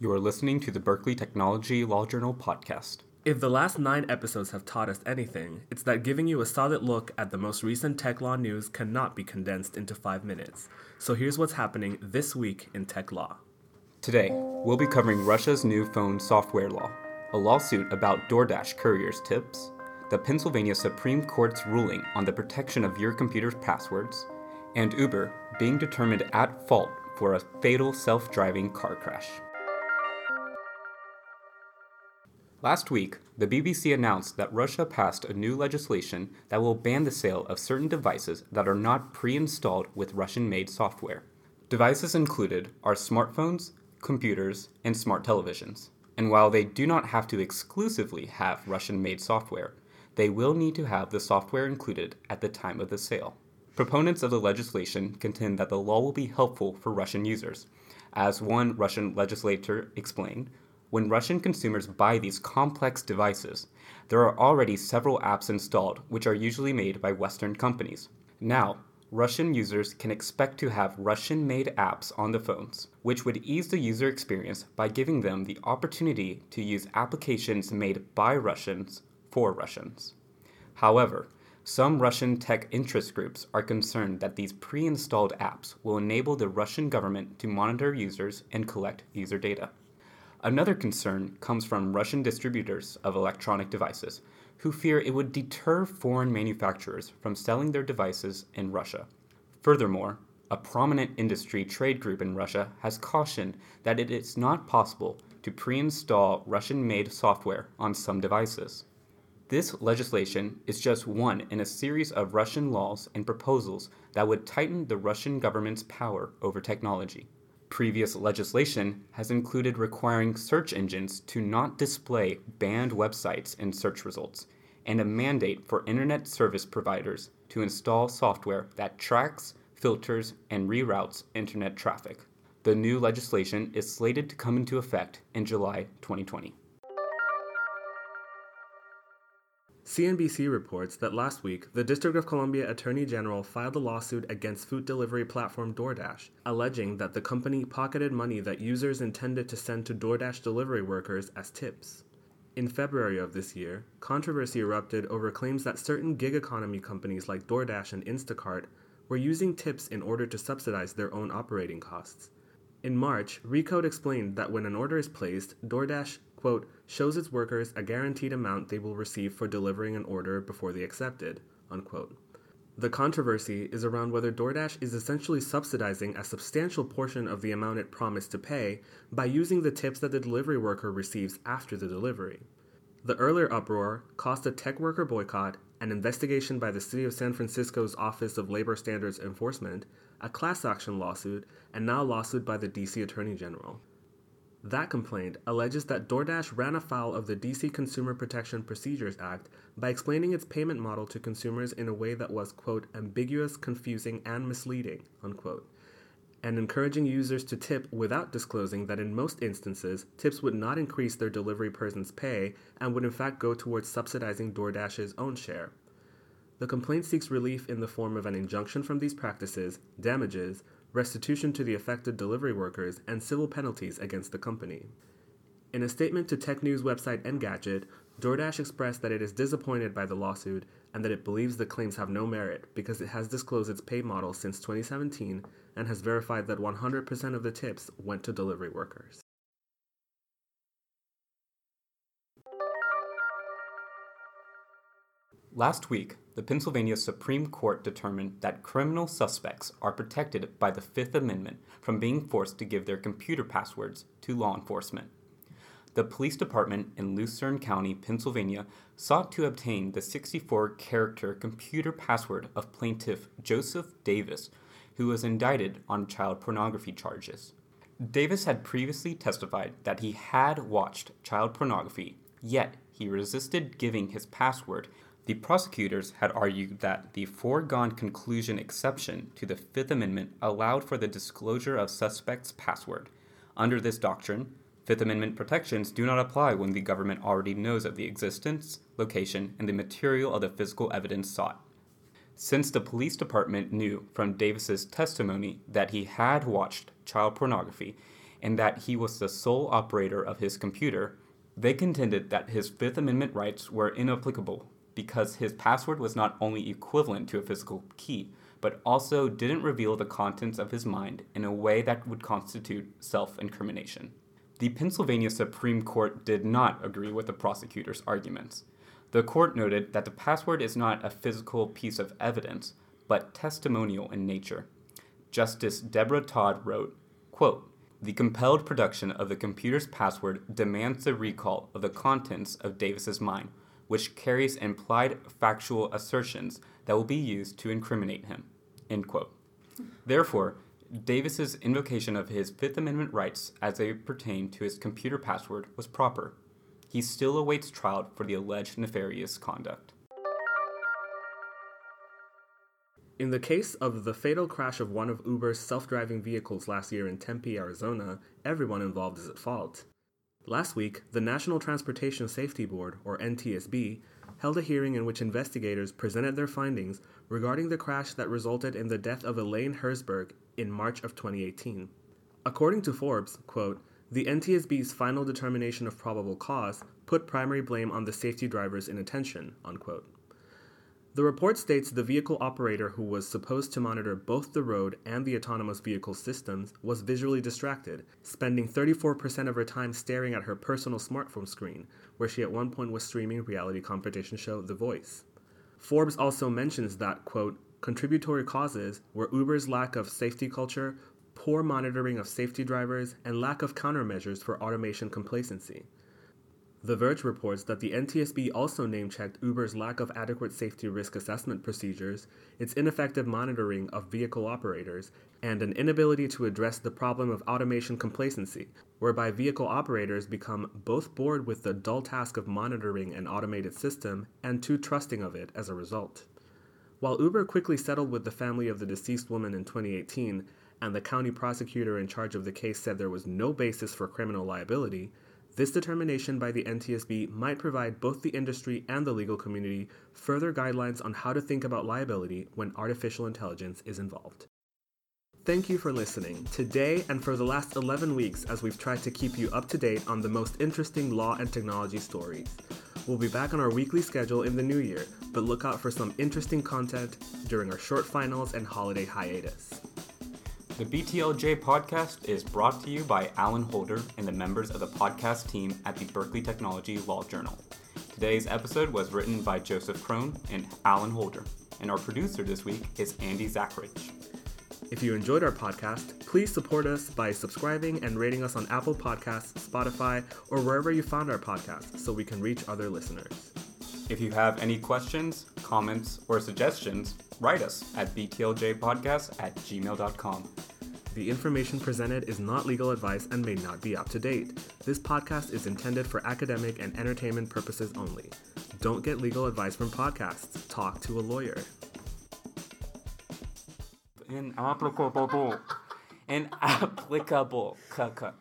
You are listening to the Berkeley Technology Law Journal podcast. If the last 9 episodes have taught us anything, it's that giving you a solid look at the most recent tech law news cannot be condensed into 5 minutes. So here's what's happening this week in tech law. Today, we'll be covering Russia's new phone software law, a lawsuit about DoorDash couriers' tips, the Pennsylvania Supreme Court's ruling on the protection of your computer's passwords, and Uber being determined at fault for a fatal self-driving car crash. Last week, the BBC announced that Russia passed a new legislation that will ban the sale of certain devices that are not pre-installed with Russian-made software. Devices included are smartphones, computers, and smart televisions. And while they do not have to exclusively have Russian-made software, they will need to have the software included at the time of the sale. Proponents of the legislation contend that the law will be helpful for Russian users. As one Russian legislator explained, when Russian consumers buy these complex devices, there are already several apps installed, which are usually made by Western companies. Now, Russian users can expect to have Russian-made apps on the phones, which would ease the user experience by giving them the opportunity to use applications made by Russians for Russians. However, some Russian tech interest groups are concerned that these pre-installed apps will enable the Russian government to monitor users and collect user data. Another concern comes from Russian distributors of electronic devices, who fear it would deter foreign manufacturers from selling their devices in Russia. Furthermore, a prominent industry trade group in Russia has cautioned that it is not possible to pre-install Russian-made software on some devices. This legislation is just one in a series of Russian laws and proposals that would tighten the Russian government's power over technology. Previous legislation has included requiring search engines to not display banned websites in search results, and a mandate for internet service providers to install software that tracks, filters, and reroutes internet traffic. The new legislation is slated to come into effect in July 2020. CNBC reports that last week, the District of Columbia Attorney General filed a lawsuit against food delivery platform DoorDash, alleging that the company pocketed money that users intended to send to DoorDash delivery workers as tips. In February of this year, controversy erupted over claims that certain gig economy companies like DoorDash and Instacart were using tips in order to subsidize their own operating costs. In March, Recode explained that when an order is placed, DoorDash, quote, shows its workers a guaranteed amount they will receive for delivering an order before they accept it, unquote. The controversy is around whether DoorDash is essentially subsidizing a substantial portion of the amount it promised to pay by using the tips that the delivery worker receives after the delivery. The earlier uproar caused a tech worker boycott, an investigation by the City of San Francisco's Office of Labor Standards Enforcement, a class action lawsuit, and now a lawsuit by the DC Attorney General. That complaint alleges that DoorDash ran afoul of the DC Consumer Protection Procedures Act by explaining its payment model to consumers in a way that was, quote, ambiguous, confusing, and misleading, unquote, and encouraging users to tip without disclosing that in most instances, tips would not increase their delivery person's pay and would in fact go towards subsidizing DoorDash's own share. The complaint seeks relief in the form of an injunction from these practices, damages, restitution to the affected delivery workers, and civil penalties against the company. In a statement to tech news website Engadget, DoorDash expressed that it is disappointed by the lawsuit and that it believes the claims have no merit because it has disclosed its pay model since 2017 and has verified that 100% of the tips went to delivery workers. Last week, the Pennsylvania Supreme Court determined that criminal suspects are protected by the Fifth Amendment from being forced to give their computer passwords to law enforcement. The police department in Luzerne County, Pennsylvania, sought to obtain the 64-character computer password of plaintiff Joseph Davis, who was indicted on child pornography charges. Davis had previously testified that he had watched child pornography, yet he resisted giving his password. The prosecutors had argued that the foregone conclusion exception to the Fifth Amendment allowed for the disclosure of suspects' password. Under this doctrine, Fifth Amendment protections do not apply when the government already knows of the existence, location, and the material of the physical evidence sought. Since the police department knew from Davis's testimony that he had watched child pornography and that he was the sole operator of his computer, they contended that his Fifth Amendment rights were inapplicable because his password was not only equivalent to a physical key, but also didn't reveal the contents of his mind in a way that would constitute self-incrimination. The Pennsylvania Supreme Court did not agree with the prosecutor's arguments. The court noted that the password is not a physical piece of evidence, but testimonial in nature. Justice Deborah Todd wrote, quote, "The compelled production of the computer's password demands the recall of the contents of Davis's mind, which carries implied factual assertions that will be used to incriminate him," end quote. Therefore, Davis's invocation of his Fifth Amendment rights as they pertain to his computer password was proper. He still awaits trial for the alleged nefarious conduct. In the case of the fatal crash of one of Uber's self-driving vehicles last year in Tempe, Arizona, everyone involved is at fault. Last week, the National Transportation Safety Board, or NTSB, held a hearing in which investigators presented their findings regarding the crash that resulted in the death of Elaine Herzberg in March of 2018. According to Forbes, quote, "The NTSB's final determination of probable cause put primary blame on the safety driver's inattention," unquote. The report states the vehicle operator who was supposed to monitor both the road and the autonomous vehicle systems was visually distracted, spending 34% of her time staring at her personal smartphone screen, where she at one point was streaming reality competition show The Voice. Forbes also mentions that, quote, "Contributory causes were Uber's lack of safety culture, poor monitoring of safety drivers, and lack of countermeasures for automation complacency." The Verge reports that the NTSB also name-checked Uber's lack of adequate safety risk assessment procedures, its ineffective monitoring of vehicle operators, and an inability to address the problem of automation complacency, whereby vehicle operators become both bored with the dull task of monitoring an automated system and too trusting of it as a result. While Uber quickly settled with the family of the deceased woman in 2018, and the county prosecutor in charge of the case said there was no basis for criminal liability, this determination by the NTSB might provide both the industry and the legal community further guidelines on how to think about liability when artificial intelligence is involved. Thank you for listening today and for the last 11 weeks as we've tried to keep you up to date on the most interesting law and technology stories. We'll be back on our weekly schedule in the new year, but look out for some interesting content during our short finals and holiday hiatus. The BTLJ podcast is brought to you by Alan Holder and the members of the podcast team at the Berkeley Technology Law Journal. Today's episode was written by Joseph Kroon and Alan Holder, and our producer this week is Andy Zachrich. If you enjoyed our podcast, please support us by subscribing and rating us on Apple Podcasts, Spotify, or wherever you found our podcast so we can reach other listeners. If you have any questions, comments, or suggestions, write us at btljpodcast@gmail.com. The information presented is not legal advice and may not be up to date. This podcast is intended for academic and entertainment purposes only. Don't get legal advice from podcasts. Talk to a lawyer. Inapplicable. Inapplicable.